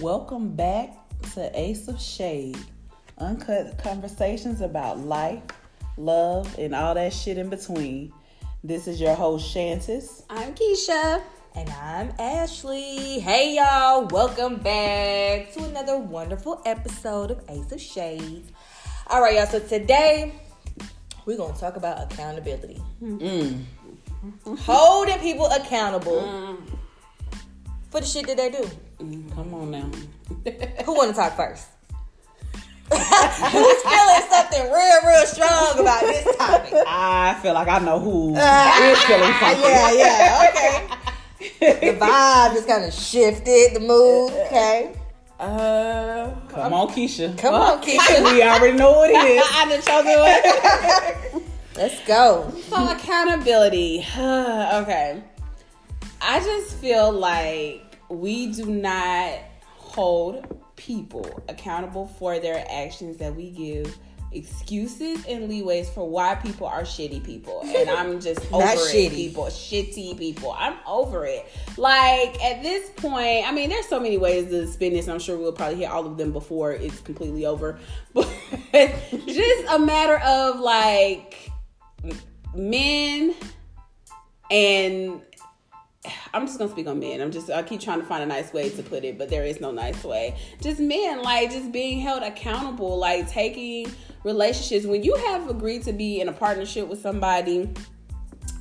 Welcome back to Ace of Shade. Uncut conversations about life, love, and all that shit in between. This is your host, Shantis. I'm Keisha. And I'm Ashley. Hey, y'all. Welcome back to another wonderful episode of Ace of Shade. All right, y'all. So today, we're going to talk about accountability. Holding people accountable for the shit that they do. Come on now. Who want to talk first? Who's feeling something real strong about this topic? I feel like I know who is feeling something. Okay. The vibe just kind of shifted, the mood, okay. Come on, Keisha. We already know what it is. I done chosen one. Let's go. So accountability. Okay. I just feel like we do not hold people accountable for their actions, that we give excuses and leeways for why people are shitty people, and I'm just over shitty people. I'm over it. Like, at this point, I mean, there's so many ways to spin this, and I'm sure we'll probably hear all of them before it's completely over, but just a matter of like men, and I'm just gonna speak on men. I keep trying to find a nice way to put it, but there is no nice way. Just men, like, just being held accountable, like taking relationships. When you have agreed to be in a partnership with somebody,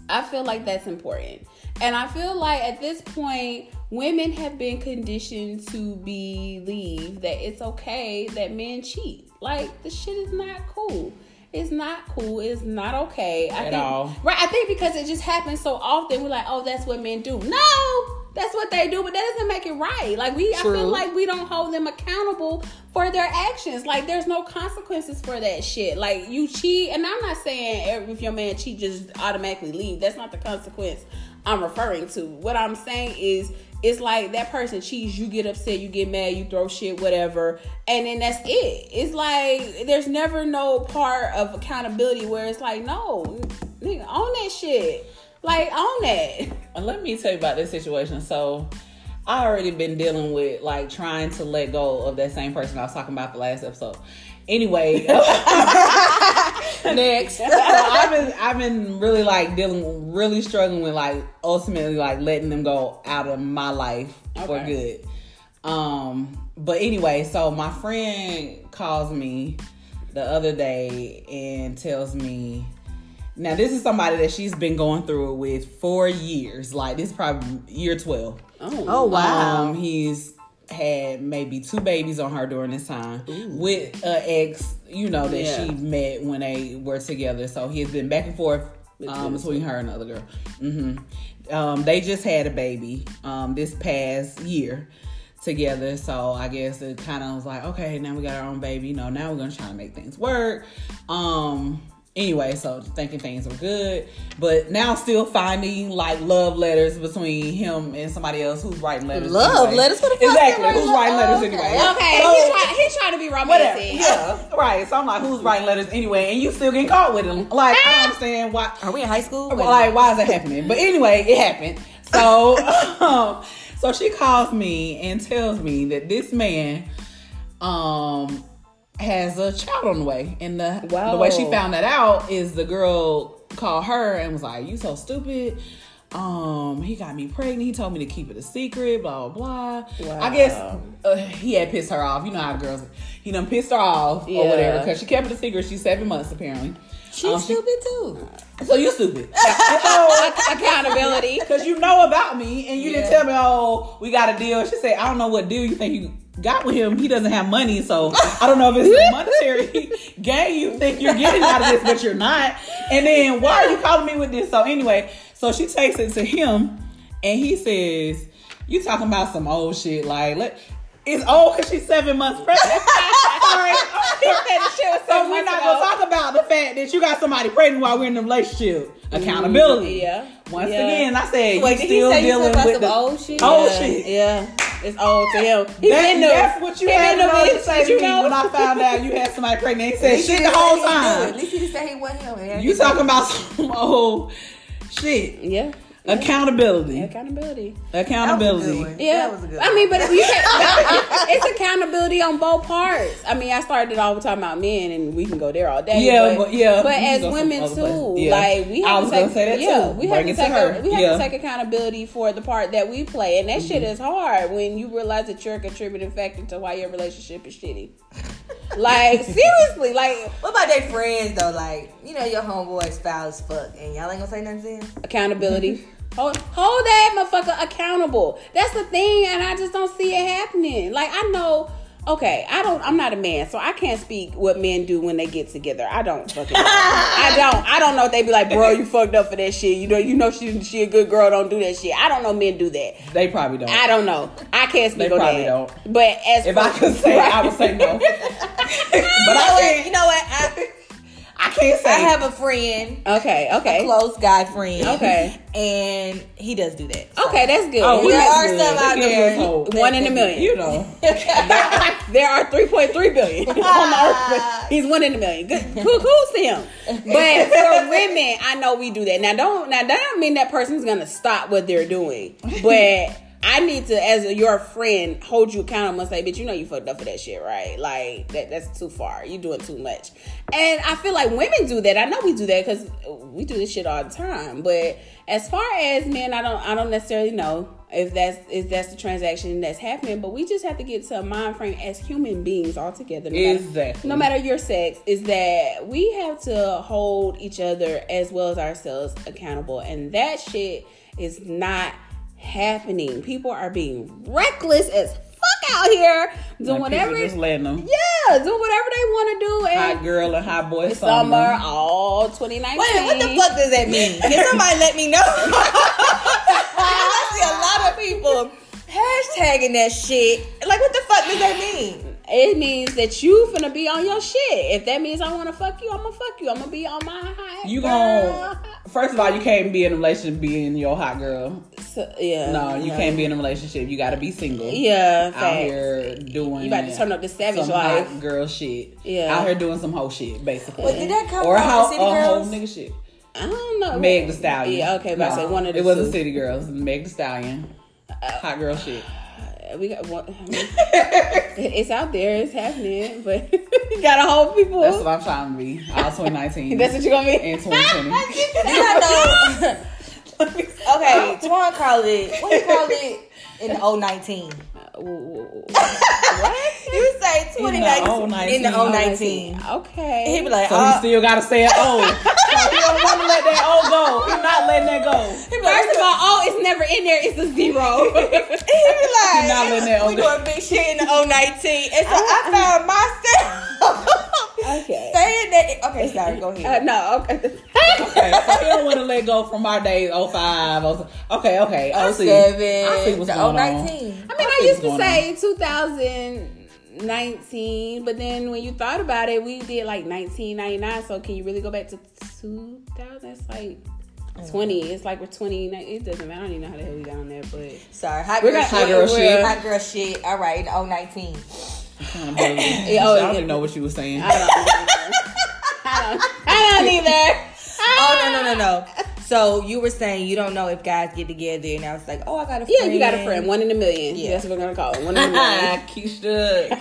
I feel like that's important. And I feel like at this point, women have been conditioned to believe that it's okay that men cheat. Like, the shit is not cool. It's not cool. It's not okay. At all. Right. I think because it just happens so often, we're like, oh, that's what men do. No, that's what they do, but that doesn't make it right. Like, I feel like we don't hold them accountable for their actions. Like, there's no consequences for that shit. Like, you cheat, and I'm not saying if your man cheat, just automatically leave. That's not the consequence I'm referring to. What I'm saying is, it's like that person cheats, you get upset, you get mad, you throw shit, whatever, and then that's it. It's like there's never no part of accountability where it's like, no, nigga, own that shit. Like, own that. Let me tell you about this situation. So I already been dealing with like trying to let go of that same person I was talking about the last episode. Anyway, next. So I've been really like struggling with like ultimately like letting them go out of my life for good. But anyway, so my friend calls me the other day and tells me, now this is somebody that she's been going through it with for years. Like, this is probably year 12. Oh wow. He's had maybe 2 babies on her during this time. Ooh. With an ex, you know, that she met when they were together. So he has been back and forth between her and another girl. They just had a baby this past year together. So I guess it kind of was like, okay, now we got our own baby. You know, now we're going to try to make things work. Anyway, so thinking things were good, but now still finding like love letters between him and somebody else who's writing letters. Letters for the fuck? Exactly. Who's writing letters anyway? Okay, so, he's trying to be romantic. Yeah. Right. So I'm like, who's writing letters anyway? And you still getting caught with him? Like, I don't understand why. Are we in high school? Like, why is that happening? But anyway, it happened. So, so she calls me and tells me that this man, has a child on the way, and the way she found that out is the girl called her and was like, "You so stupid. He got me pregnant. He told me to keep it a secret. Blah blah blah." Wow. I guess he had pissed her off. You know how girls, he done pissed her off or whatever, because she kept it a secret. She's 7 months apparently. She's stupid too. So you stupid. Accountability, because you know about me and you didn't tell me. Oh, we got a deal. She said, "I don't know what deal you think you got with him. He doesn't have money, so I don't know if it's a monetary gain you think you're getting out of this, but you're not. And then why are you calling me with this?" So anyway, so she takes it to him and he says, "You talking about some old shit. Like, it's old because she's 7 months pregnant." So we're not gonna talk about the fact that you got somebody pregnant while we're in a relationship. Accountability. Once again, I said, wait, you still dealing with the old shit. Yeah. It's old to him. That's what you had to say to me when I found out you had somebody pregnant. He said shit the whole time. At least he didn't say he wasn't him. You talking about some old shit. Yeah. Accountability. Yeah, that was a good one. I mean, but you can't, it's accountability on both parts. I mean, I started all the time about men, and we can go there all day. Yeah, but as women too, like we have to take, we have to take accountability for the part that we play, and that shit is hard when you realize that you're a contributing factor to why your relationship is shitty. Like, seriously, like, what about their friends though? Like, you know, your homeboy's foul as fuck, and y'all ain't gonna say nothing to him. Accountability. Hold that motherfucker accountable. That's the thing, and I just don't see it happening. Like, I know, okay, I'm not a man, so I can't speak what men do when they get together. I don't fucking know. I don't know if they be like, bro, you fucked up for that shit. You know she a good girl, don't do that shit. I don't know men do that. They probably don't. I don't know. I can't speak on that. They probably don't. But as if I could say, I would say no. But you know what? I can't say. I have a friend. Okay. A close guy friend. Okay. And he does do that. So. Okay, that's good. Oh, there are some out there. One in a million. You know. There are 3.3 billion on the earth. He's one in a million. Good. Kudos to him. But for women, I know we do that. Now, that don't mean that person's going to stop what they're doing. But I need to, as your friend, hold you accountable and say, bitch, you know you fucked up for that shit, right? Like, that's too far. You doing too much. And I feel like women do that. I know we do that because we do this shit all the time. But as far as men, I don't necessarily know if that's the transaction that's happening. But we just have to get to a mind frame as human beings altogether. No matter your sex, is that we have to hold each other as well as ourselves accountable. And that shit is not happening. People are being reckless as fuck out here, doing like whatever. Just letting them. Yeah, do whatever they want to do. And hot girl and hot boy summer, all 2019. Wait, what the fuck does that mean? Can somebody let me know? I see a lot of people hashtagging that shit. Like, what the fuck does that mean? It means that you finna be on your shit. If that means I wanna fuck you, I'm gonna fuck you. I'm gonna be on my hot girl. You gon', first of all, you can't be in a relationship being your hot girl. So, yeah. No, you can't be in a relationship. You gotta be single. Yeah. Facts. Out here doing. You about to turn up the savage life. Hot girl shit. Yeah. Out here doing some hoe shit, basically. Well, did that come from City Girls? Or hoe nigga shit. I don't know. Meg Thee Stallion. Yeah, okay, but no, I said one of the two. It wasn't City Girls. Meg Thee Stallion. Hot girl shit. We got one. I mean, it's out there. It's happening. But you gotta hold people. That's what I'm trying to be. All 2019. That's what you're gonna be. And 2020. Okay, Twan called it. What do you call it in the 019? What? You say 2019 in the 019. Okay. He be like, so he still gotta say it old. You don't want to let that O go. You're not letting that go. First of all, O is never in there. It's a zero. He be like, not letting that O go. We doing big shit in the 019. And so I found myself saying that. Okay, sorry. Go ahead. No, okay. Okay, so he don't want to let go from our days 05. Okay. 07. I see what's going on. I mean, I used to say 2019, but then when you thought about it, we did like 1999. So can you really go back to 2000? It's like 20. It's like we're 20. It doesn't matter. I don't even know how the hell we got on there, but sorry, hot girl shit. All right, 019. I don't even know what you were saying. I don't either. Oh no. So you were saying you don't know if guys get together, and I was like, oh, I got a friend. Yeah, you got a friend. One in a million. Yeah. That's what we're going to call it. One in a million. Keisha.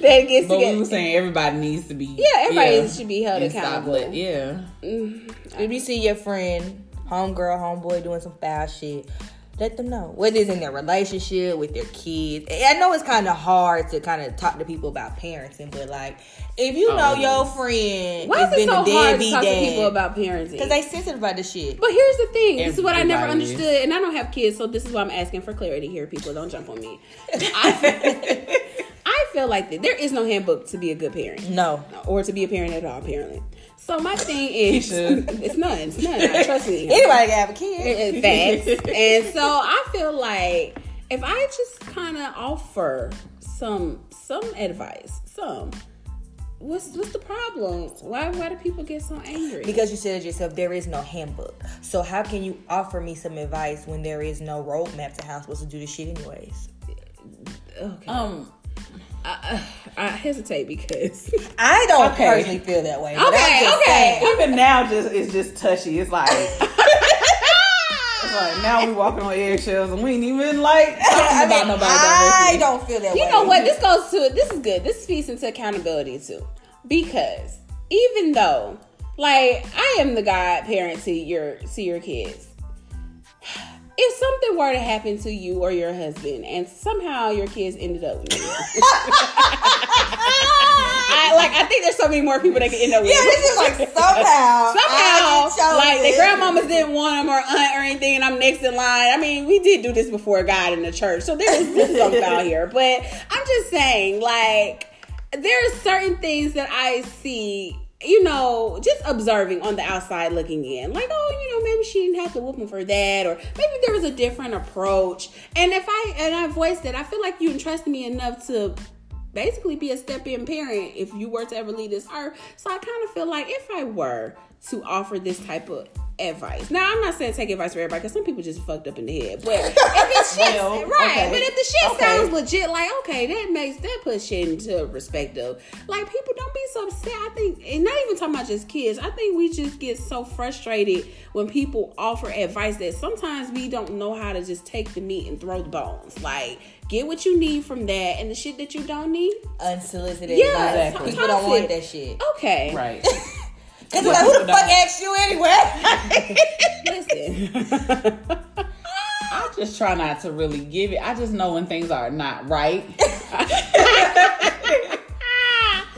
But we were saying everybody needs to be. Yeah, everybody should be held accountable. Yeah. Mm-hmm. If you see your friend, homegirl, homeboy doing some foul shit, let them know. Whether it's in their relationship, with their kids. I know it's kind of hard to kind of talk to people about parenting, but like, if you know your friend, why is it so hard to talk to people about parenting? Because they sensitive about the shit. But here's the thing. This is what I never understood, and I don't have kids, so this is why I'm asking for clarity here, people. Don't jump on me. I feel like that there is no handbook to be a good parent. No. Or to be a parent at all, apparently. So my thing is, it's none. Trust me. Anybody can have a kid. Facts. And so I feel like if I just kind of offer some advice, what's the problem? Why do people get so angry? Because you said to yourself, there is no handbook. So how can you offer me some advice when there is no roadmap to how I'm supposed to do this shit anyways? Okay. I hesitate because I don't personally feel that way. Okay. Even now, it's just touchy. It's like like now we walking on eggshells and we ain't even like talking about nobody. I don't feel that way. You know what? This is good. This feeds into accountability too, because even though like I am the godparent to your kids, if something were to happen to you or your husband, and somehow your kids ended up with me. I think there's so many more people that could end up with. Yeah, this is like somehow, like their grandmamas didn't want them or aunt or anything, and I'm next in line. I mean, we did do this before God in the church, so this is something out here. But I'm just saying, like, there are certain things that I see, you know, just observing on the outside looking in, like, oh, you know, maybe she didn't have to whoop him for that, or maybe there was a different approach. And if I voiced it, I feel like you entrusted me enough to basically be a step-in parent if you were to ever leave this earth. So I kind of feel like if I were to offer this type of advice, now I'm not saying take advice for everybody, because some people just fucked up in the head. But if the shit sounds legit, like, okay, that puts shit into perspective. Like, people don't be so upset. I think, and not even talking about just kids, I think we just get so frustrated when people offer advice that sometimes we don't know how to just take the meat and throw the bones. Like, get what you need from that, and the shit that you don't need, unsolicited. Yeah, exactly. People don't want that shit. Okay, right. Cause like, who the fuck asked you anyway? Listen, I just try not to really give it. I just know when things are not right.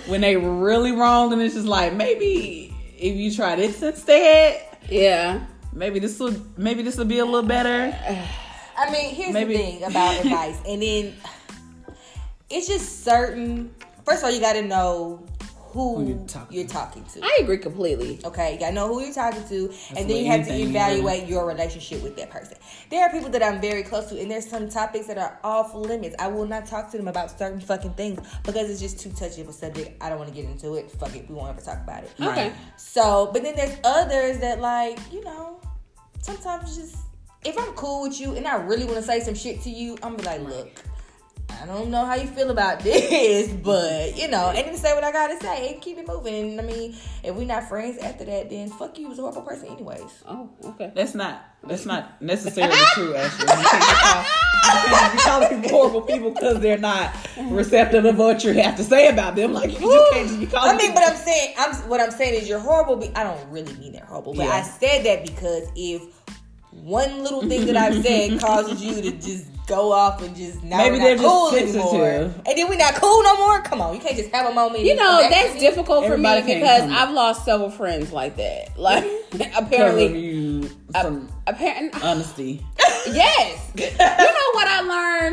When they really wrong, and it's just like, maybe if you try this instead, yeah, maybe this will be a little better. I mean, here's the thing about advice, and then it's just certain. First of all, you got to know who you're talking to. I agree completely. Okay, you gotta know who you're talking to, and then you have to evaluate your relationship with that person. There are people that I'm very close to, and there's some topics that are off limits. I will not talk to them about certain fucking things because it's just too touchy of a subject. I don't want to get into it. Fuck it, we won't ever talk about it. Okay. Right? So, but then there's others that, like, you know, sometimes just if I'm cool with you and I really want to say some shit to you, I'm gonna be like, look, I don't know how you feel about this, but, you know, and then say what I gotta say and keep it moving. And I mean, if we're not friends after that, then fuck you, was a horrible person anyways. Oh, okay. That's not necessarily true, actually. You call people horrible people because they're not receptive of what you have to say about them. Like, you just can't just be calling them. I mean, but what I'm saying is you're horrible. I don't really mean that horrible, but yeah. I said that because if one little thing that I've said causes you to just go off and just not maybe they're cool just anymore. And then we're not cool no more. Come on, you can't just have a moment. You know, that's difficult for me because I've lost several friends like that. Like, apparently honesty. Yes. You know what I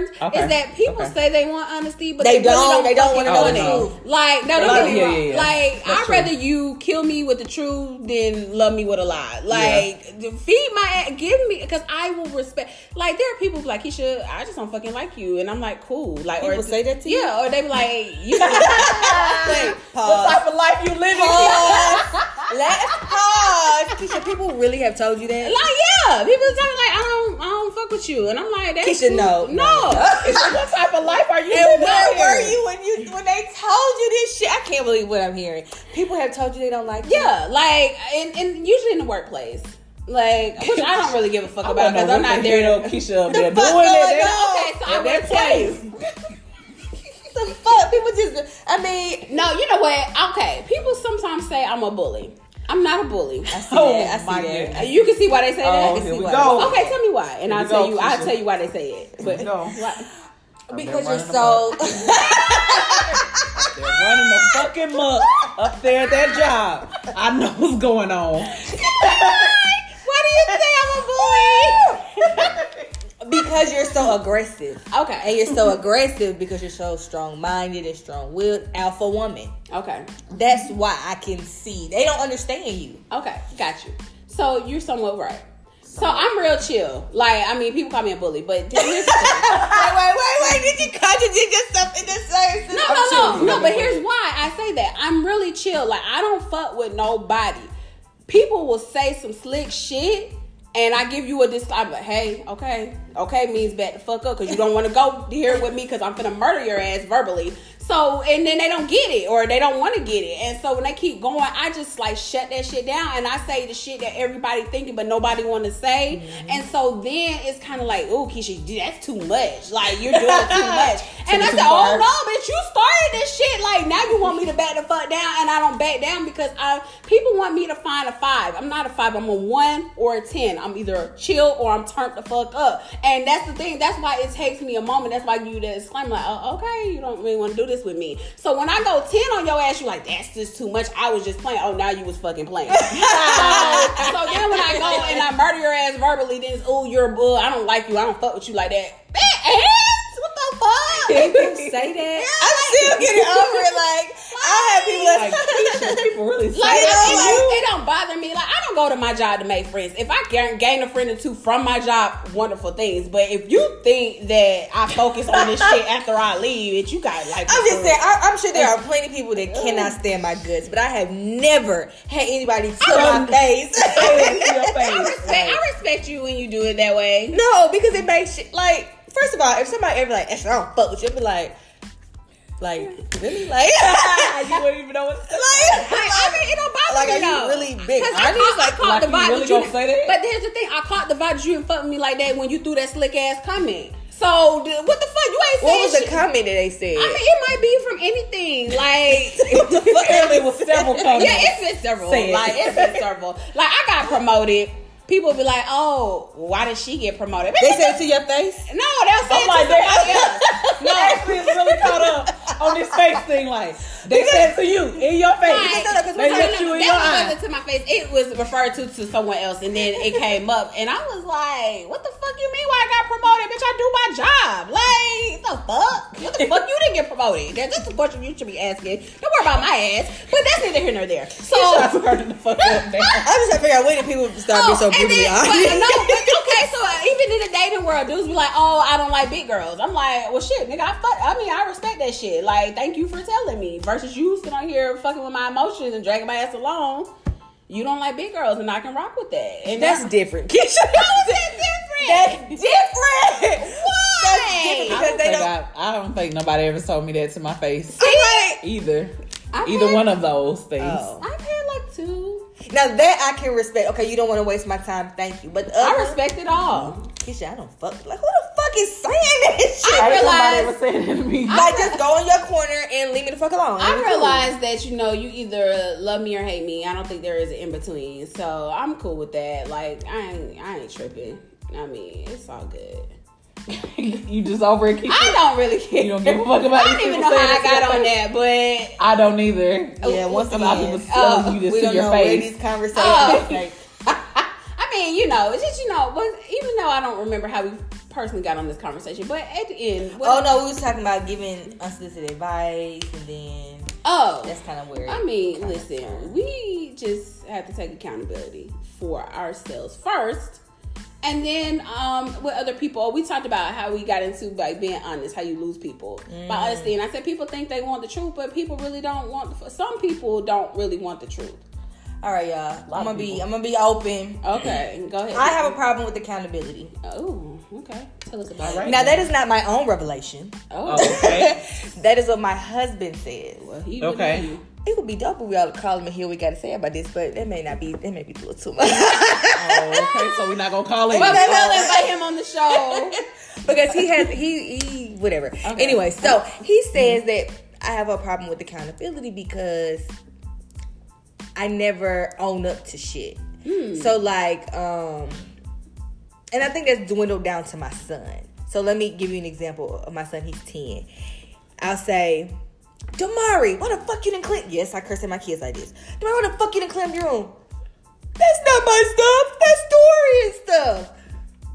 learned is that people say they want honesty, but they don't want to know the truth. Like, no, don't get me wrong. Yeah. Like, I'd rather you kill me with the truth than love me with a lie. Like, feed my ass, give me, because I will respect. Like, there are people like, Keisha, I just don't fucking like you, and I'm like, cool. Like, people say that to you. Yeah, or they be like, you know, like, what type of life you living? Let's pause. Keisha, people really have told you that. Like, yeah, people tell me like, I don't fuck with you, and I'm like, that's Keisha, no. Keisha, what type of life are you living? Where were you when they told you this shit? I can't believe what I'm hearing. People have told you they don't like you. Yeah, like, and usually in the workplace. Like, which I don't really give a fuck about because I'm not there. No, Keisha, they're doing it. Okay, so I'm at that place. The fuck? People just, I mean, no, you know what? Okay, people sometimes say I'm a bully. I'm not a bully. I see that. You can see why they say that. I can see why. Okay, tell me why, and I'll tell you why they say it. But no, because you're so. They're running the fucking muck up there at that job. I know what's going on. Why do you say I'm a bully? Because you're so aggressive. Okay. And you're so aggressive because you're so strong-minded and strong-willed. Alpha woman. Okay. That's why I can see. They don't understand you. Okay. Got you. So, you're somewhat right. So, I'm real chill. Like, I mean, people call me a bully, but... wait. Did you contradict yourself in this service? No, but here's why I say that. I'm really chill. Like, I don't fuck with nobody. People will say some slick shit... And I give you a disclaimer. Hey, okay. Okay means back the fuck up because you don't want to go here with me because I'm finna murder your ass verbally. So, and then they don't get it, or they don't want to get it. And so when they keep going, I just like shut that shit down, and I say the shit that everybody thinking but nobody want to say. Mm-hmm. And so then it's kind of like, oh, Keisha, that's too much. Like, you're doing too much. And I said, oh no, bitch, you started this shit. Like, now you want me to back the fuck down, and I don't back down because people want me to find a 5. I'm not a 5. I'm a 1 or a 10. I'm either chill or I'm turned the fuck up. And that's the thing. That's why it takes me a moment. That's why you just exclaim like, oh, okay, you don't really want to do this with me. So when I go 10 on your ass, you like, that's just too much. I was just playing. Oh, now you was fucking playing. So then when I go and I murder your ass verbally, then it's, oh, you're a bull. I don't like you. I don't fuck with you like that. What the fuck? People say that. Yeah, I'm like, still getting over it. Like, I have people like people really say like, that. It don't bother me. Like, I don't go to my job to make friends. If I gain a friend or two from my job, wonderful things. But if you think that I focus on this shit after I leave, it you got like. I'm just saying. I'm sure there are plenty of people that cannot stand my guts, but I have never had anybody to my face. I respect you when you do it that way. No, because it makes shit like. First of all, if somebody ever like, actually, I don't fuck with you, I'd be like, really? Like, you don't even know what to say. I mean, it don't bother me, though. Are you really big? I caught the vibe really gonna say that? But here's the thing, I caught the vibe that you didn't fuck with me like that when you threw that slick-ass comment. So, what the fuck? You ain't saying shit. What was the comment that they said? I mean, it might be from anything. Like, what the fuck? It was several comments. Yeah, it's been several. Like, I got promoted. People be like, oh, why did she get promoted? They say it to your face? No, they'll say it to somebody else. No, actually is really caught up on this face thing. Like, they said it to you, in your face. Like, they looked you in your eye. It wasn't to my face. It was referred to someone else, and then it came up. And I was like, what the fuck you mean why I got promoted? Bitch, I do my job. Like, the fuck? What the fuck? You didn't get promoted. That's a question you should be asking. Don't worry about my ass. But that's neither here nor there. So, I'm just trying to figure out when did people start being so And then, even in the dating world, dudes be like, "Oh, I don't like big girls." I'm like, "Well, shit, nigga, I respect that shit. Like, thank you for telling me." Versus you sitting on here fucking with my emotions and dragging my ass along. You don't like big girls, and I can rock with that. And that's different. How is that different? That's different. Why? That's different because I don't think nobody ever told me that to my face. Either one of those things. Oh. I've had like two. Now that I can respect. Okay, you don't want to waste my time. Thank you, but I respect it all. Keisha, I don't fuck. Like, who the fuck is saying that shit? Just go in your corner and leave me the fuck alone. I realize that you either love me or hate me. I don't think there is an in between, so I'm cool with that. Like, I ain't tripping. I mean, it's all good. You just over it, Keisha? I don't really care. You don't give a fuck about it. I don't even know how I got on that, but I don't either. Yeah, once a lot of people tell you this in your face. These conversations. Like, I mean, it's just even though I don't remember how we personally got on this conversation, but at the end, we was talking about giving unsolicited advice, and then that's kind of weird. I mean, listen, we just have to take accountability for ourselves first. And then with other people, we talked about how we got into like being honest, how you lose people by honesty. And I said people think they want the truth, but people really don't want. Some people don't really want the truth. All right, y'all. I'm gonna be open. Okay, go ahead. I have a problem with accountability. Oh, okay. Tell us about it. Right now, that is not my own revelation. Oh, okay. That is what my husband said. Well, he It would be dope if we all call him and hear what we got to say about this, but that may be a little too much. Okay, so we're not going to call him. Well, maybe I'll invite him on the show. Because he whatever. Okay. Anyway, so he says that I have a problem with accountability because I never own up to shit. So, like, and I think that's dwindled down to my son. So let me give you an example of my son. He's 10. I'll say, Damari, why the fuck you didn't clean? Yes, I curse at my kids like this. Damari, why the fuck you didn't clean your room? That's not my stuff. That's Dory's stuff.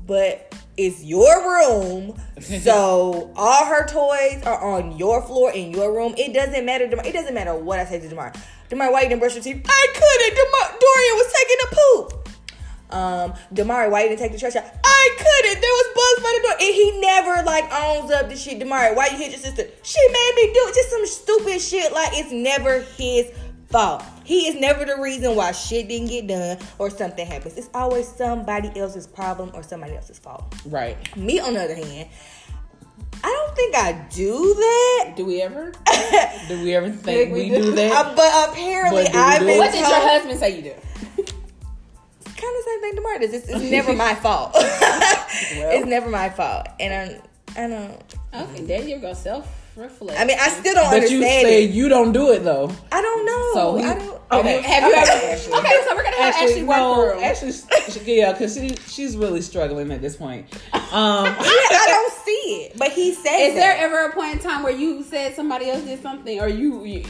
But it's your room, so all her toys are on your floor in your room. It doesn't matter, Damari. It doesn't matter what I say to Damari. Damari, why you didn't brush your teeth? I couldn't. Dorian was taking a poop. Damari, why you didn't take the trash out? I couldn't. There was bugs by the door. And he never, like, owns up to shit. Damari, why you hit your sister? She made me do it. Just some stupid shit. Like, it's never his fault. He is never the reason why shit didn't get done or something happens. It's always somebody else's problem or somebody else's fault. Right. Me, on the other hand, I don't don't think I do that. Do we ever? Do we ever think we do that? But apparently I've been told. What did your husband say you do? It's kind of the same thing to Marta's. It's never my fault. It's never my fault. And I don't. Okay, there you go. Self-reflect. I mean, I still don't understand. But you say you don't do it, though. I don't know. So I don't. Okay. Have you ever? Ashley. Okay, so we're gonna have Ashley work through. Ashley, yeah, because she's really struggling at this point. Yeah, I don't see it, but he said. Is there ever a point in time where you said somebody else did something, or you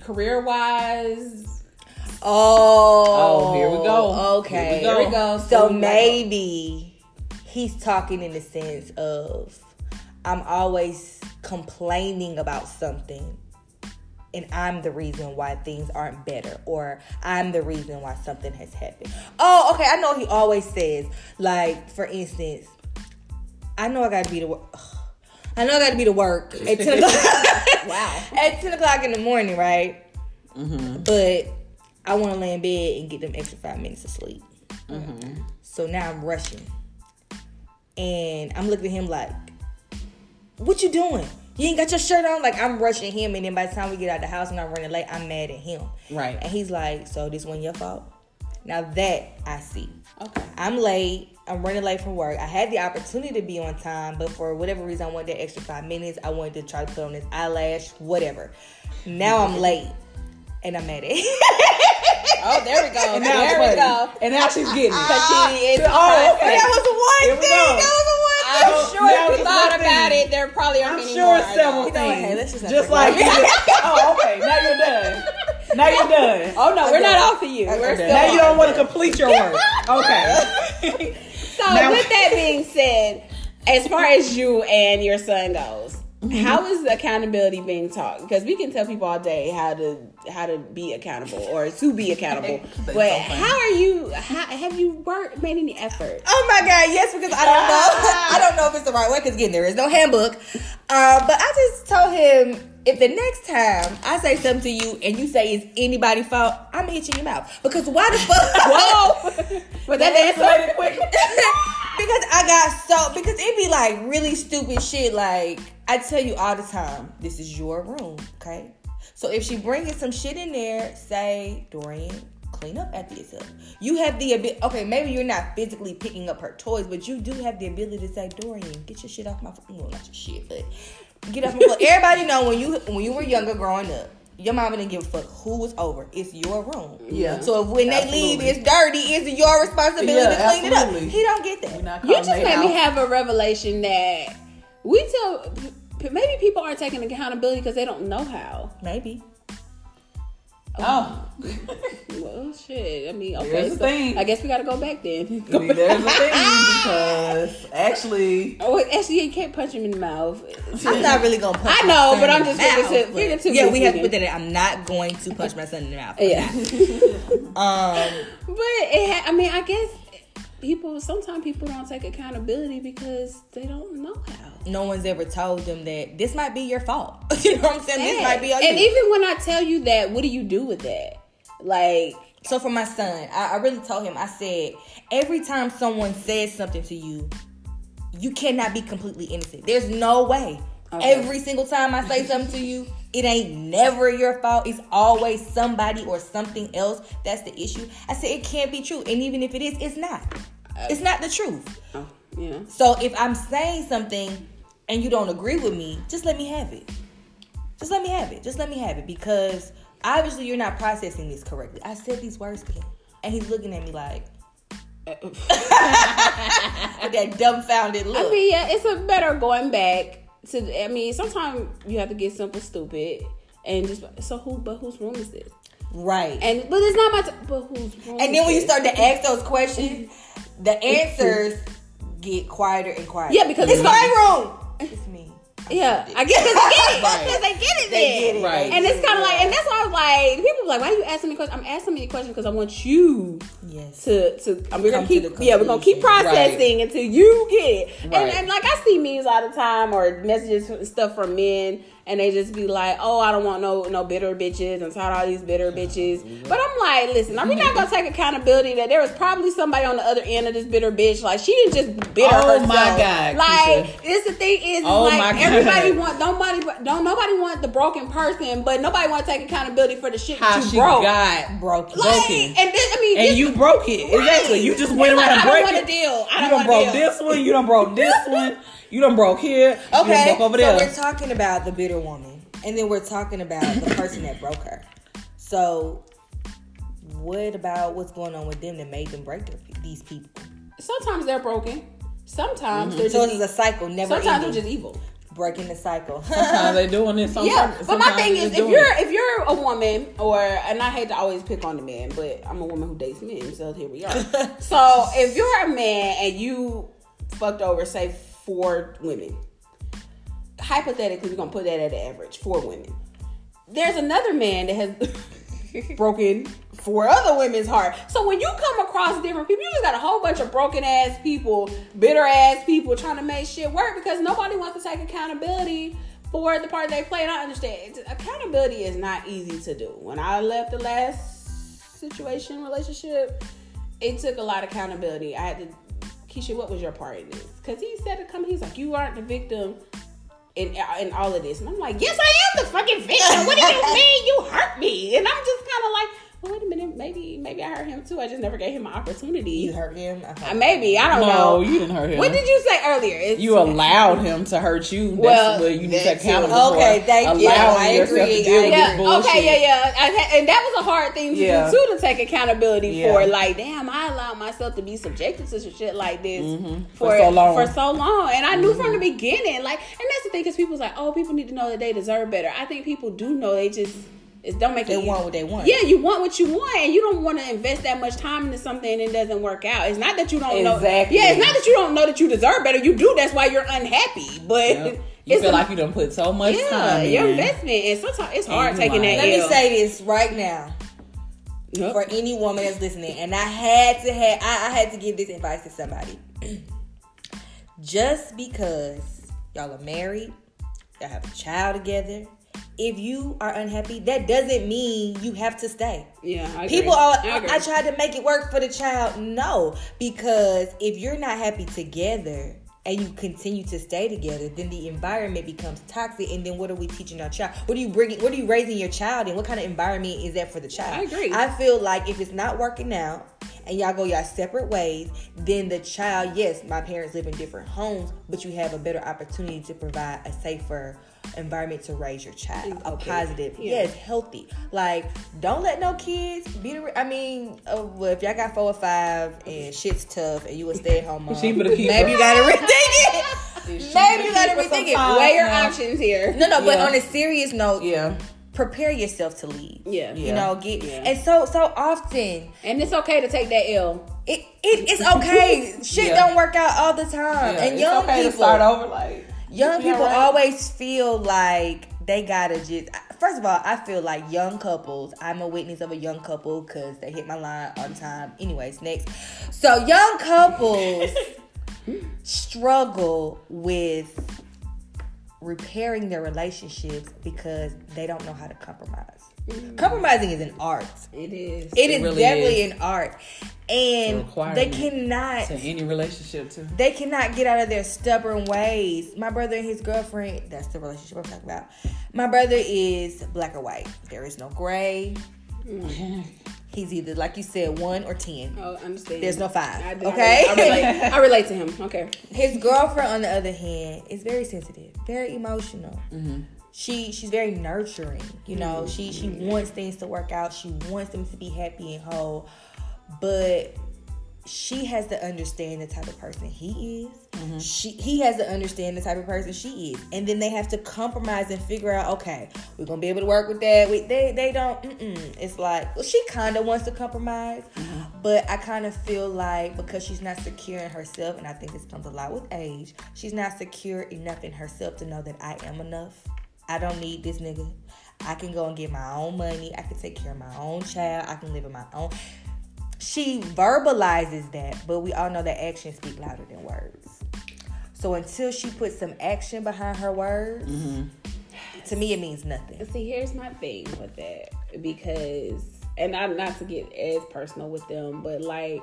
career-wise? Oh, here we go. Okay, here we go. So maybe he's talking in the sense of I'm always complaining about something. And I'm the reason why things aren't better. Or I'm the reason why something has happened. Oh, okay. I know he always says, like, for instance, I know I got to be to work. I know I got to be to work at 10 o'clock. Wow. At 10 o'clock in the morning, right? Mm-hmm. But I want to lay in bed and get them extra 5 minutes of sleep. Mm-hmm. So now I'm rushing. And I'm looking at him like, what you doing? You ain't got your shirt on? Like, I'm rushing him, and then by the time we get out of the house and I'm running late, I'm mad at him. Right. And he's like, so this wasn't your fault? Now that I see. Okay. I'm late. I'm running late from work. I had the opportunity to be on time, but for whatever reason, I wanted that extra 5 minutes. I wanted to try to put on this eyelash, whatever. Now I'm late, and I'm mad at him. Oh, there we go. And there we go. And now she's getting it. Oh, okay. That was one thing. I'm sure if you thought about it, there probably aren't any more. I'm sure several things. Just like you. Oh, okay. Now you're done. Now you're done. Oh, no. We're not off of you. We're still now you don't want to complete your work. Okay. So, with that being said, as far as you and your son goes, how is accountability being taught? Because we can tell people all day how to be accountable or to be accountable. But how are you? Have you made any effort? Oh my God, yes, because I don't know. I don't know if it's the right way. Because again, there is no handbook. But I just told him if the next time I say something to you and you say it's anybody's fault, I'm hitting your mouth. Because why the fuck? Whoa! But that escalated quick. Because I got so because it be like really stupid shit like. I tell you all the time, this is your room, okay? So if she bringing some shit in there, say, Dorian, clean up after yourself. You have the ability, okay, maybe you're not physically picking up her toys, but you do have the ability to say, Dorian, get your shit off my floor. Well, not your shit, but get off my floor. Everybody know when you were younger growing up, your mama didn't give a fuck who was over. It's your room. Yeah. So if when absolutely. They leave, it's dirty. It's your responsibility to clean it up. He don't get that. You just made me have a revelation that we tell maybe people aren't taking accountability because they don't know how. Maybe. Oh. Well, shit. I mean, okay. There's so a thing. I guess we got to go back then. There's a thing because actually. Oh, actually, you can't punch him in the mouth. I'm not really going to punch him. I know, but I'm just going to. Yeah, we have to put that in. I'm not going to punch my son in the mouth. Yeah. But, I guess. Sometimes people don't take accountability because they don't know how. No one's ever told them that this might be your fault. You know what I'm saying? This might be on you. And even when I tell you that, what do you do with that? Like, so for my son, I really told him, I said, every time someone says something to you, you cannot be completely innocent. There's no way. Okay. Every single time I say something to you, it ain't never your fault. It's always somebody or something else. That's the issue. I said, it can't be true. And even if it is, it's not. It's not the truth. Oh, yeah. So if I'm saying something and you don't agree with me, just let me have it. Because obviously you're not processing this correctly. I said these words to him. And he's looking at me like. With that dumbfounded look. I mean, yeah, it's a better going back. To, I mean, sometimes you have to get simple stupid. And just, whose room is this? Right. And, but it's not my, but whose room And then when you start to ask those questions. The answers get quieter and quieter. Yeah, because it's my room. It's me. Yeah, I guess because they get it. They get it, right? And it's kind of like, and that's why I was like, people be like, why are you asking me questions? I'm asking me questions because I want you we're gonna keep processing until you get it. Right. And like I see memes all the time or messages stuff from men, and they just be like, oh, I don't want no bitter bitches. I'm tired of all these bitter bitches. Mm-hmm. But I'm like, listen, are we not going to take accountability that there was probably somebody on the other end of this bitter bitch? Like, she didn't just bitter herself. Oh, my God. Like, this the thing is, everybody want, nobody want the broken person, but nobody want to take accountability for the shit that you broke. How she got broken. Like, and you broke it. Right. Exactly. You just went around and broke it. I don't want to deal. I don't want to deal. You done broke this one. You done broke this one. You done broke here. Okay. You done broke over there. So we're talking about the bitter woman. And then we're talking about the person that broke her. So what about what's going on with them that made them break these people? Sometimes they're broken. Sometimes they're just... So it's a cycle. Never ending. Sometimes they're just evil. Breaking the cycle. Sometimes they're doing it. Sometimes, but my thing is, if you're a woman, and I hate to always pick on the man, but I'm a woman who dates men, so here we are. So if you're a man and you fucked over, say, 4 women. Hypothetically, we're going to put that at an average. 4 women. There's another man that has broken 4 other women's heart. So when you come across different people, you just got a whole bunch of broken ass people, bitter ass people trying to make shit work because nobody wants to take accountability for the part they play. And I understand. Accountability is not easy to do. When I left the last relationship, it took a lot of accountability. I had to... Keisha, what was your part in this? Because he said it coming. He's like, you aren't the victim in all of this. And I'm like, yes, I am the fucking victim. What do you mean? You hurt me. And I'm just kind of like, well, wait a minute. Maybe I hurt him too. I just never gave him an opportunity. You hurt him? Maybe. I don't know. No, you didn't hurt him. What did you say earlier? You allowed him to hurt you. That's what you need to account for. Okay, thank you. I agree. And that was a hard thing to do too, to take accountability for. Like, damn, I allowed myself to be subjected to some shit like this for so long. And I knew from the beginning. Like, and that's the thing, because people's like, oh, people need to know that they deserve better. I think people do know. They just... want what they want. Yeah, you want what you want, and you don't want to invest that much time into something and it doesn't work out. It's not that you don't know. Yeah, it's not that you don't know that you deserve better. You do. That's why you're unhappy. But you feel like you done put so much time in. Yeah, your investment. And sometimes it's hard taking that. Let me say this right now. Yep. For any woman that's listening, and I had to give this advice to somebody. Just because y'all are married, y'all have a child together, if you are unhappy, that doesn't mean you have to stay. Yeah, I agree. People are, I tried to make it work for the child. No, because if you're not happy together and you continue to stay together, then the environment becomes toxic. And then what are we teaching our child? What are you raising your child in? What kind of environment is that for the child? I agree. I feel like if it's not working out, and y'all go y'all separate ways, then the child, yes, my parents live in different homes, but you have a better opportunity to provide a safer environment to raise your child. Okay. A positive, healthy. Like, don't let no kids be if y'all got 4 or 5 and shit's tough and you a stay-at-home mom, maybe you gotta rethink it. Maybe you gotta rethink it. Weigh your options here. No, but on a serious note, prepare yourself to leave. Yeah. You know, and so often. And it's okay to take that L. It's okay. Shit don't work out all the time. Yeah, and young people to start over, like, young people always feel like they gotta just... First of all, I feel like young couples... I'm a witness of a young couple because they hit my line on time. Anyways, next. So, young couples struggle with repairing their relationships because they don't know how to compromise. Mm. Compromising is an art. It is. It really is an art. And they cannot... To any relationship, too. They cannot get out of their stubborn ways. My brother and his girlfriend... That's the relationship I'm talking about. My brother is black or white. There is no gray. Mm. He's either, like you said, 1 or 10. Oh, I understand. There's no 5. Okay? I relate to him. Okay. His girlfriend, on the other hand, is very sensitive. Very emotional. Mm-hmm. She's very nurturing. You know, mm-hmm. she wants things to work out. She wants them to be happy and whole. But she has to understand the type of person he is. Mm-hmm. He has to understand the type of person she is. And then they have to compromise and figure out, okay, we're going to be able to work with that. They don't, It's like, well, she kind of wants to compromise. Mm-hmm. But I kind of feel like because she's not secure in herself, and I think this comes a lot with age, she's not secure enough in herself to know that I am enough. I don't need this nigga. I can go and get my own money. I can take care of my own child. I can live in my own... She verbalizes that, but we all know that actions speak louder than words. So until she puts some action behind her words, To me, it means nothing. See, here's my thing with that, because, and I'm not to get as personal with them, but like,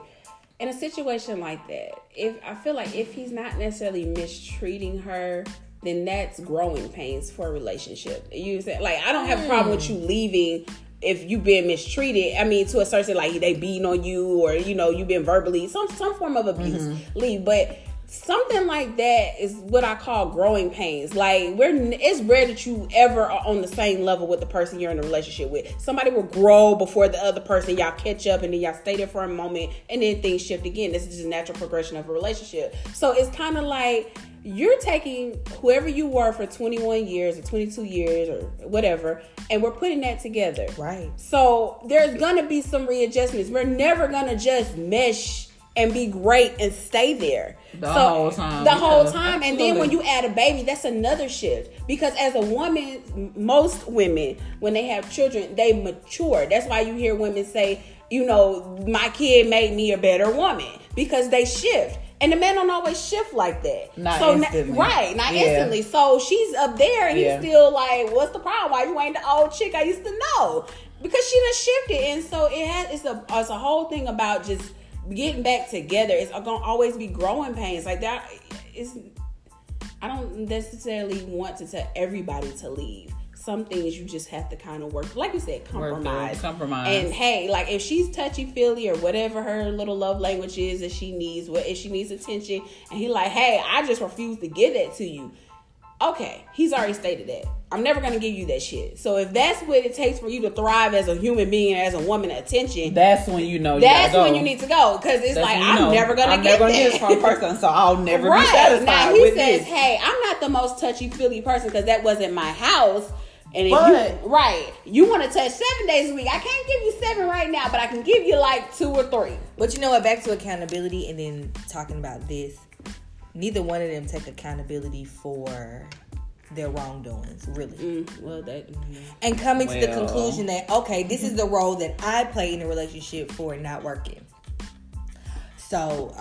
in a situation like that, if I feel like if he's not necessarily mistreating her, then that's growing pains for a relationship. You said, like, I don't have a problem with you leaving if you've been mistreated. I mean, to a certain, like, they beating on you, or, you know, you've been verbally, some form of abuse, leave. But something like that is what I call growing pains. Like, it's rare that you ever are on the same level with the person you're in a relationship with. Somebody will grow before the other person. Y'all catch up, and then y'all stay there for a moment, and then things shift again. This is just a natural progression of a relationship. So it's kind of like you're taking whoever you were for 21 years or 22 years or whatever, and we're putting that together. Right. So there's going to be some readjustments. We're never going to just mesh and be great and stay there the whole time. And then when you add a baby, that's another shift, because as a woman, most women, when they have children, they mature. That's why you hear women say, you know, my kid made me a better woman, because they shift. And the man don't always shift like that. Not instantly. So she's up there, and he's still like, what's the problem? Why you ain't the old chick I used to know? Because she done shifted. And so it's a whole thing about just getting back together. It's gonna always be growing pains like that. I don't necessarily want to tell everybody to leave. Some things you just have to kind of work, like you said, compromise. And hey, like, if she's touchy-feely or whatever her little love language is that she needs, if she needs attention, and he like, hey, I just refuse to give that to you. Okay, he's already stated that. I'm never going to give you that shit. So if that's what it takes for you to thrive as a human being, as a woman, attention, that's when you know you gotta go. That's when you need to go. Because it's like, I'm never going to get that. I'm never going to get this person, so I'll never be satisfied now, with this. He says, hey, I'm not the most touchy-feely person because that wasn't my house. And you want to touch 7 days a week. I can't give you 7 right now, but I can give you like 2 or 3. But you know what? Back to accountability, and then talking about this. Neither one of them take accountability for their wrongdoings, really. And coming to the conclusion that, okay, this is the role that I play in a relationship for not working. So,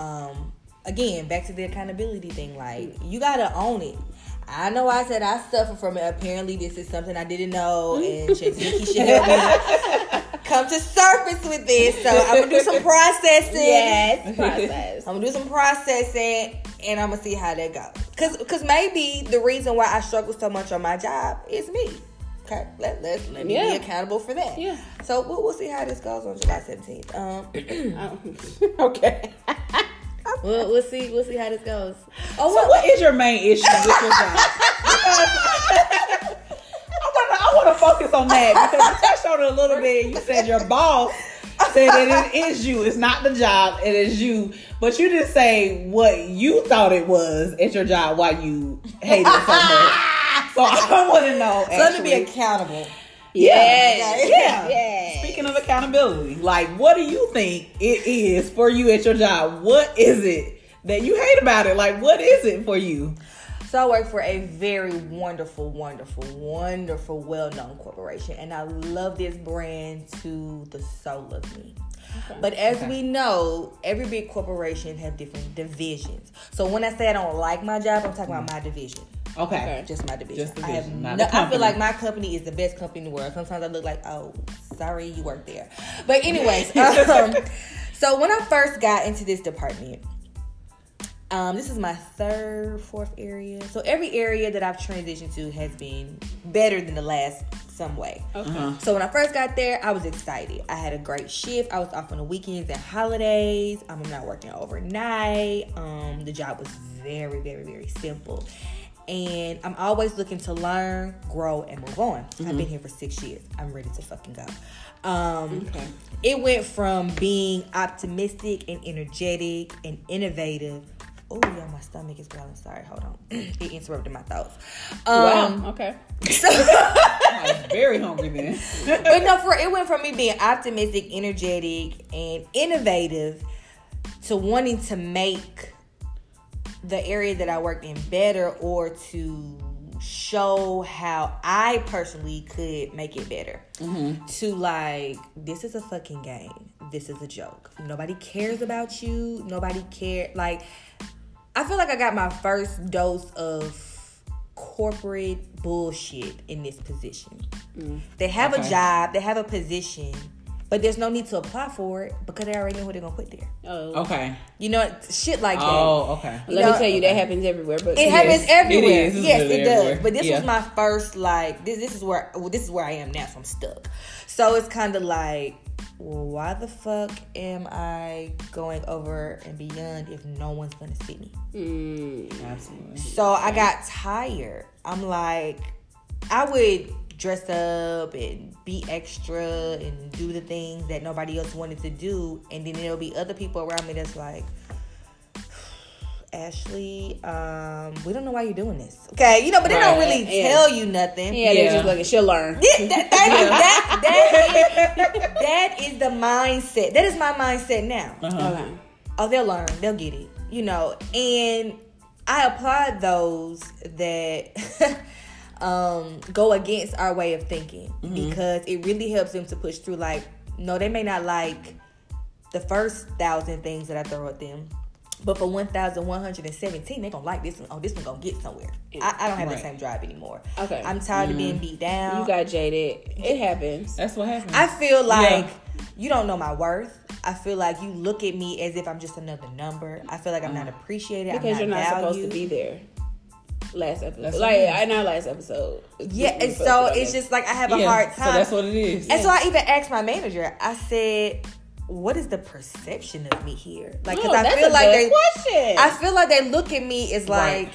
again, back to the accountability thing. Like, you got to own it. I know I said I suffer from it. Apparently, this is something I didn't know, and Shaziki should help me come to surface with this. So I'm gonna do some processing. And I'm gonna see how that goes. Cause maybe the reason why I struggle so much on my job is me. Okay, let me be accountable for that. Yeah. So we'll see how this goes on July 17th. Okay. We'll see how this goes. Oh, so what is your main issue with your job? I want to focus on that, because you touched on it a little bit. You said your boss said that it is you. It's not the job. It is you. But you didn't say what you thought it was at your job, why you hated it so much. So I want to know. So to be accountable. Yeah. Speaking of accountability, like, what do you think it is for you at your job? What is it that you hate about it? Like, what is it for you? So I work for a very wonderful, wonderful, wonderful, well-known corporation, and I love this brand to the soul of me. But as we know, every big corporation have different divisions. So when I say I don't like my job, I'm talking about my division. Okay. Just my division. I feel like my company is the best company in the world. Sometimes I look like, oh, sorry, you work there. But anyways, so when I first got into this department, this is my 4th area. So every area that I've transitioned to has been better than the last some way. Okay. So when I first got there, I was excited. I had a great shift. I was off on the weekends and holidays. I'm not working overnight. The job was very, very, very simple. And I'm always looking to learn, grow, and move on. Mm-hmm. I've been here for 6 years. I'm ready to fucking go. It went from being optimistic and energetic and innovative. Oh, yeah, my stomach is growling. Sorry, hold on. It interrupted my thoughts. Okay. So I was very hungry then. But no, it went from me being optimistic, energetic, and innovative to wanting to make the area that I worked in better, or to show how I personally could make it better. Mm-hmm. To like, this is a fucking game. This is a joke. Nobody cares about you. Nobody cares. Like, I feel like I got my first dose of corporate bullshit in this position. They have a job, they have a position, but there's no need to apply for it because they already know who they're going to put there. Oh. Okay. You know, shit like that. Oh, okay. Let me tell you, that happens everywhere. But it happens everywhere. It is. Yes, it does. But this was my first, like, this is where I am now, so I'm stuck. So it's kind of like, well, why the fuck am I going over and beyond if no one's going to see me? Absolutely. So I got tired. I'm like, I would dress up and be extra and do the things that nobody else wanted to do, and then there'll be other people around me that's like, Ashley, we don't know why you're doing this. Okay, you know, but they don't really tell you nothing. Yeah, they're just like, she'll learn. Yeah, that is the mindset. That is my mindset now. Okay. Oh, they'll learn. They'll get it. You know, and I applaud those that go against our way of thinking, because it really helps them to push through. Like, no, they may not like the first 1,000 things that I throw at them, but for 1,117, they're gonna like this one. Oh, this one gonna get somewhere. I don't have the same drive anymore. Okay, I'm tired of being beat down. You got jaded. It happens. That's what happens. I feel like you don't know my worth. I feel like you look at me as if I'm just another number. I feel like I'm not appreciated because I'm you're not supposed to be there. Last episode, that's like not last episode. Yeah, and so it's just like I have a hard time. So that's what it is. And so I even asked my manager. I said, "What is the perception of me here?" Like, because I feel like they look at me as like,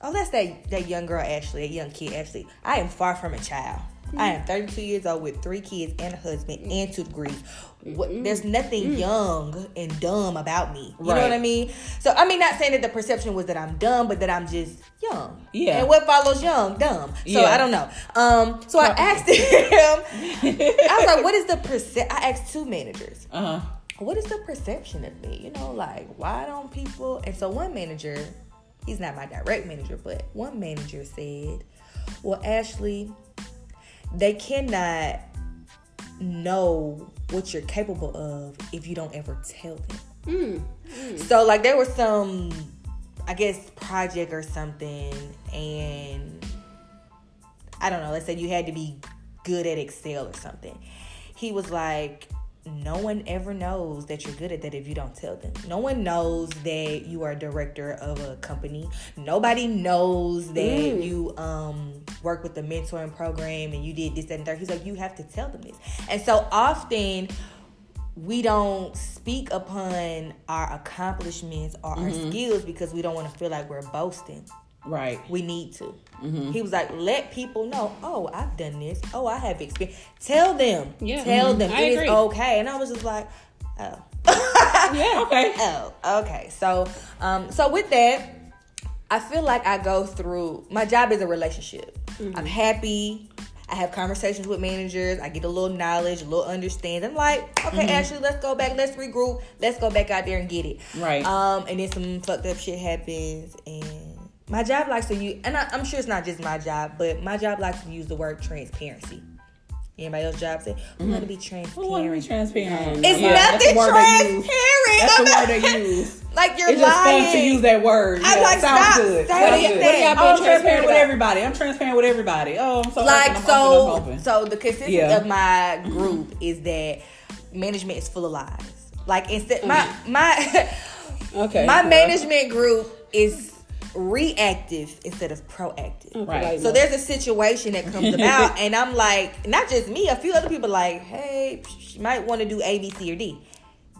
oh, that's that young girl Ashley, that young kid Ashley. I am far from a child. I am 32 years old with 3 kids and a husband and 2 degrees. There's nothing young and dumb about me. You know what I mean? So, I mean, not saying that the perception was that I'm dumb, but that I'm just young. Yeah. And what follows young? Dumb. So, I don't know. So, I asked him. I was like, what is the perception? I asked 2 managers. What is the perception of me? You know, like, why don't people? And so, one manager, he's not my direct manager, but one manager said, well, Ashley, they cannot know what you're capable of if you don't ever tell them. So, like, there was some, I guess, project or something, and I don't know, let's say you had to be good at Excel or something. He was like, no one ever knows that you're good at that if you don't tell them. No one knows that you are a director of a company. Nobody knows that you work with the mentoring program and you did this, that, and third. He's like, you have to tell them this. And so often we don't speak upon our accomplishments or our skills because we don't want to feel like we're boasting. Right. We need to. He was like, let people know, oh, I've done this. Oh, I have experience. Tell them. Yeah. Tell them. I agree. Is okay. And I was just like, oh. Yeah, okay. Oh, okay. So with that, I feel like I go through, my job is a relationship. I'm happy. I have conversations with managers. I get a little knowledge, a little understanding. I'm like, okay, Ashley, let's go back. Let's regroup. Let's go back out there and get it. Right. And then some fucked up shit happens, and my job likes to use, and I'm sure it's not just my job, but my job likes to use the word transparency. Anybody else's job say, we want to be transparent. We want to be transparent. It's nothing transparent. That's the word they use. Like, you're it's lying. It's just fun to use that word. I'm like, stop. Good. What do y'all I'm transparent with everybody. I'm transparent with everybody. Oh, I'm so like, open. So the consistency of my group is that management is full of lies. Like, instead, my management group is reactive instead of proactive. Okay. So there's a situation that comes about, and I'm like, not just me, a few other people like, hey, she might want to do A, B, C, or D.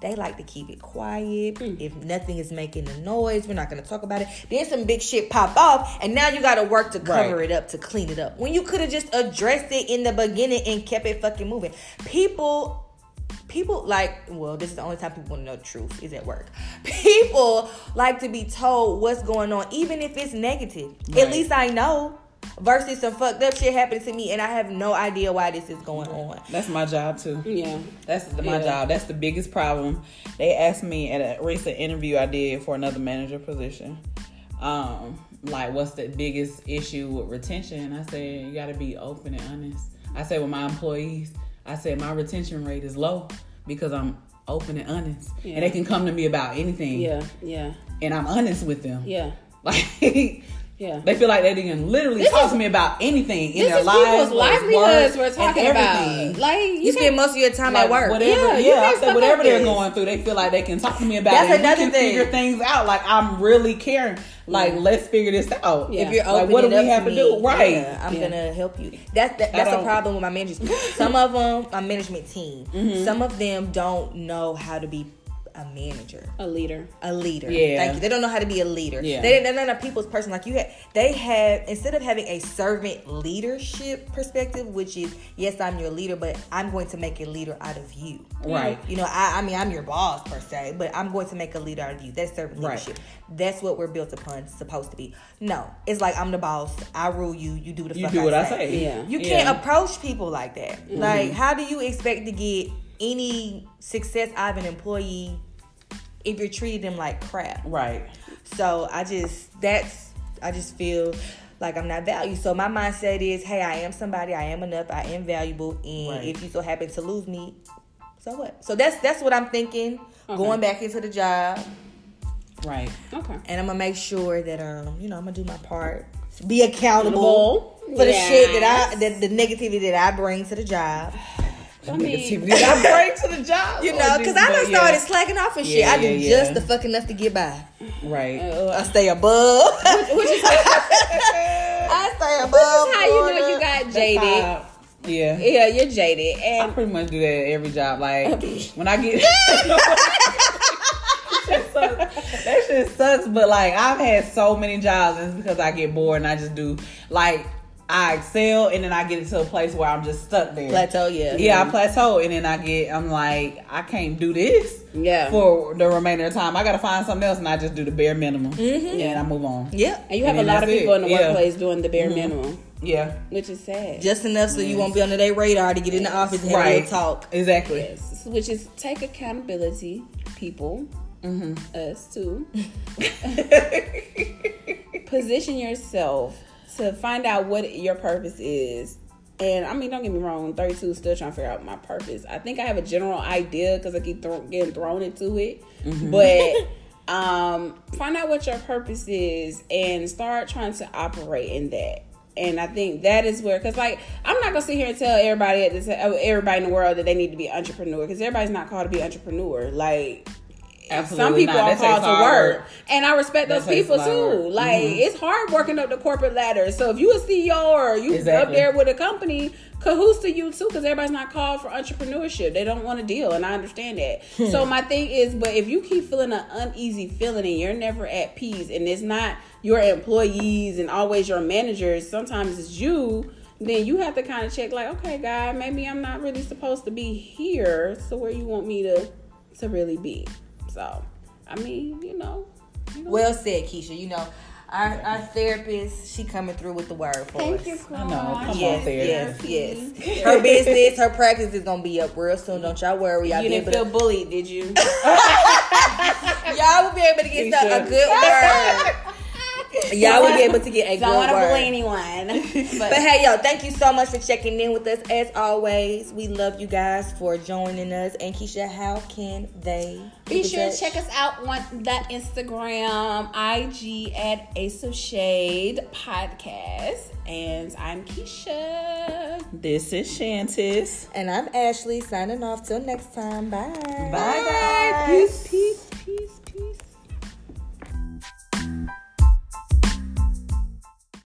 They like to keep it quiet. If nothing is making a noise, we're not going to talk about it. Then some big shit pop off, and now you got to work to cover it up, to clean it up, when you could have just addressed it in the beginning and kept it fucking moving. People like, well, this is the only time people want to know the truth is at work. People like to be told what's going on, even if it's negative. Right. At least I know, versus some fucked up shit happened to me and I have no idea why this is going on. That's my job too. Yeah. That's my job. That's the biggest problem. They asked me at a recent interview I did for another manager position, like, what's the biggest issue with retention? I said, you got to be open and honest. I said, with my employees, I said, my retention rate is low because I'm open and honest. Yeah. And they can come to me about anything. Yeah, yeah. And I'm honest with them. Yeah. Like, Yeah. They feel like they didn't literally this talk to me about anything in their lives. People's livelihoods we're talking about. Like you spend most of your time at work. Whatever, I said whatever they're going through, they feel like they can talk to me about it. That's another thing. Figure things out. Like I'm really caring. Like let's figure this out. Yeah. If you're opening what do we have to do? Right. Yeah, I'm gonna help you. That's a problem with my management. Some of them, my management team. Mm-hmm. Some of them don't know how to be a manager, a leader. Yeah, thank you. They don't know how to be a leader. Yeah, they're not a people's person like you. They have instead of having a servant leadership perspective, which is yes, I'm your leader, but I'm going to make a leader out of you. Right. You know, I mean, I'm your boss per se, but I'm going to make a leader out of you. That's servant leadership. Right. That's what we're built upon. Supposed to be. No, it's like I'm the boss. I rule you. You do the fuck you do I say. Yeah. You can't approach people like that. Mm-hmm. Like, how do you expect to get any success out of an employee if you're treating them like crap? Right. So I just feel like I'm not valued. So my mindset is, hey, I am somebody, I am enough, I am valuable, and if you so happen to lose me, so what? So that's what I'm thinking, going back into the job. Right. Okay. And I'm gonna make sure that I'm gonna do my part. Be accountable for the shit that the negativity that I bring to the job. I bring to the job, you know, because I done started slacking off and shit. Yeah, I do just the fuck enough to get by. Right. I stay above. I stay above. This is how you know you got jaded. Yeah. Yeah, you're jaded. And I pretty much do that at every job. Like when I get. That shit sucks. But like I've had so many jobs, and it's because I get bored and I just do like. I excel and then I get into a place where I'm just stuck there. Plateau, yeah. Yeah, I plateau and then I'm like, I can't do this for the remainder of the time. I got to find something else, and I just do the bare minimum. Mm-hmm. Yeah, and I move on. Yeah. And you have a lot of people in the workplace doing the bare minimum. Yeah. Which is sad. Just enough so you won't be under their radar to get in the office and have a talk. Exactly. Yes. Which is take accountability, people. Mm-hmm. Us too. Position yourself to find out what your purpose is. And I mean, don't get me wrong, 32 is still trying to figure out my purpose. I think I have a general idea because I keep getting thrown into it. Mm-hmm. But find out what your purpose is and start trying to operate in that. And I think that is where, because like, I'm not going to sit here and tell everybody in the world that they need to be entrepreneur, because everybody's not called to be entrepreneur. Like, absolutely. Some people are called to work, and I respect those people too. Like it's hard working up the corporate ladder. So if you a CEO or you up there with a company, cahoots to you too, because everybody's not called for entrepreneurship. They don't want to deal, and I understand that. So my thing is, but if you keep feeling an uneasy feeling and you're never at peace, and it's not your employees and always your managers, sometimes it's you. Then you have to kind of check, like, okay, God, maybe I'm not really supposed to be here. So where you want me to really be? So, I mean, you know. Well said, Keisha. You know, our therapist, she coming through with the word for us. Thank you, Claude. I know. Come on, therapist. Yes. Her business, her practice is going to be up real soon. Don't y'all worry. Y'all didn't feel bullied, did you? Y'all will be able to get a good word. Y'all will be able to get a good word. Don't want to bully anyone. But hey, yo, thank you so much for checking in with us. As always, we love you guys for joining us. And Keisha, how can they be sure to check us out on that Instagram, IG at Ace of Shade Podcast. And I'm Keisha. This is Shantis. And I'm Ashley, signing off. Till next time. Bye. Bye, guys. Peace.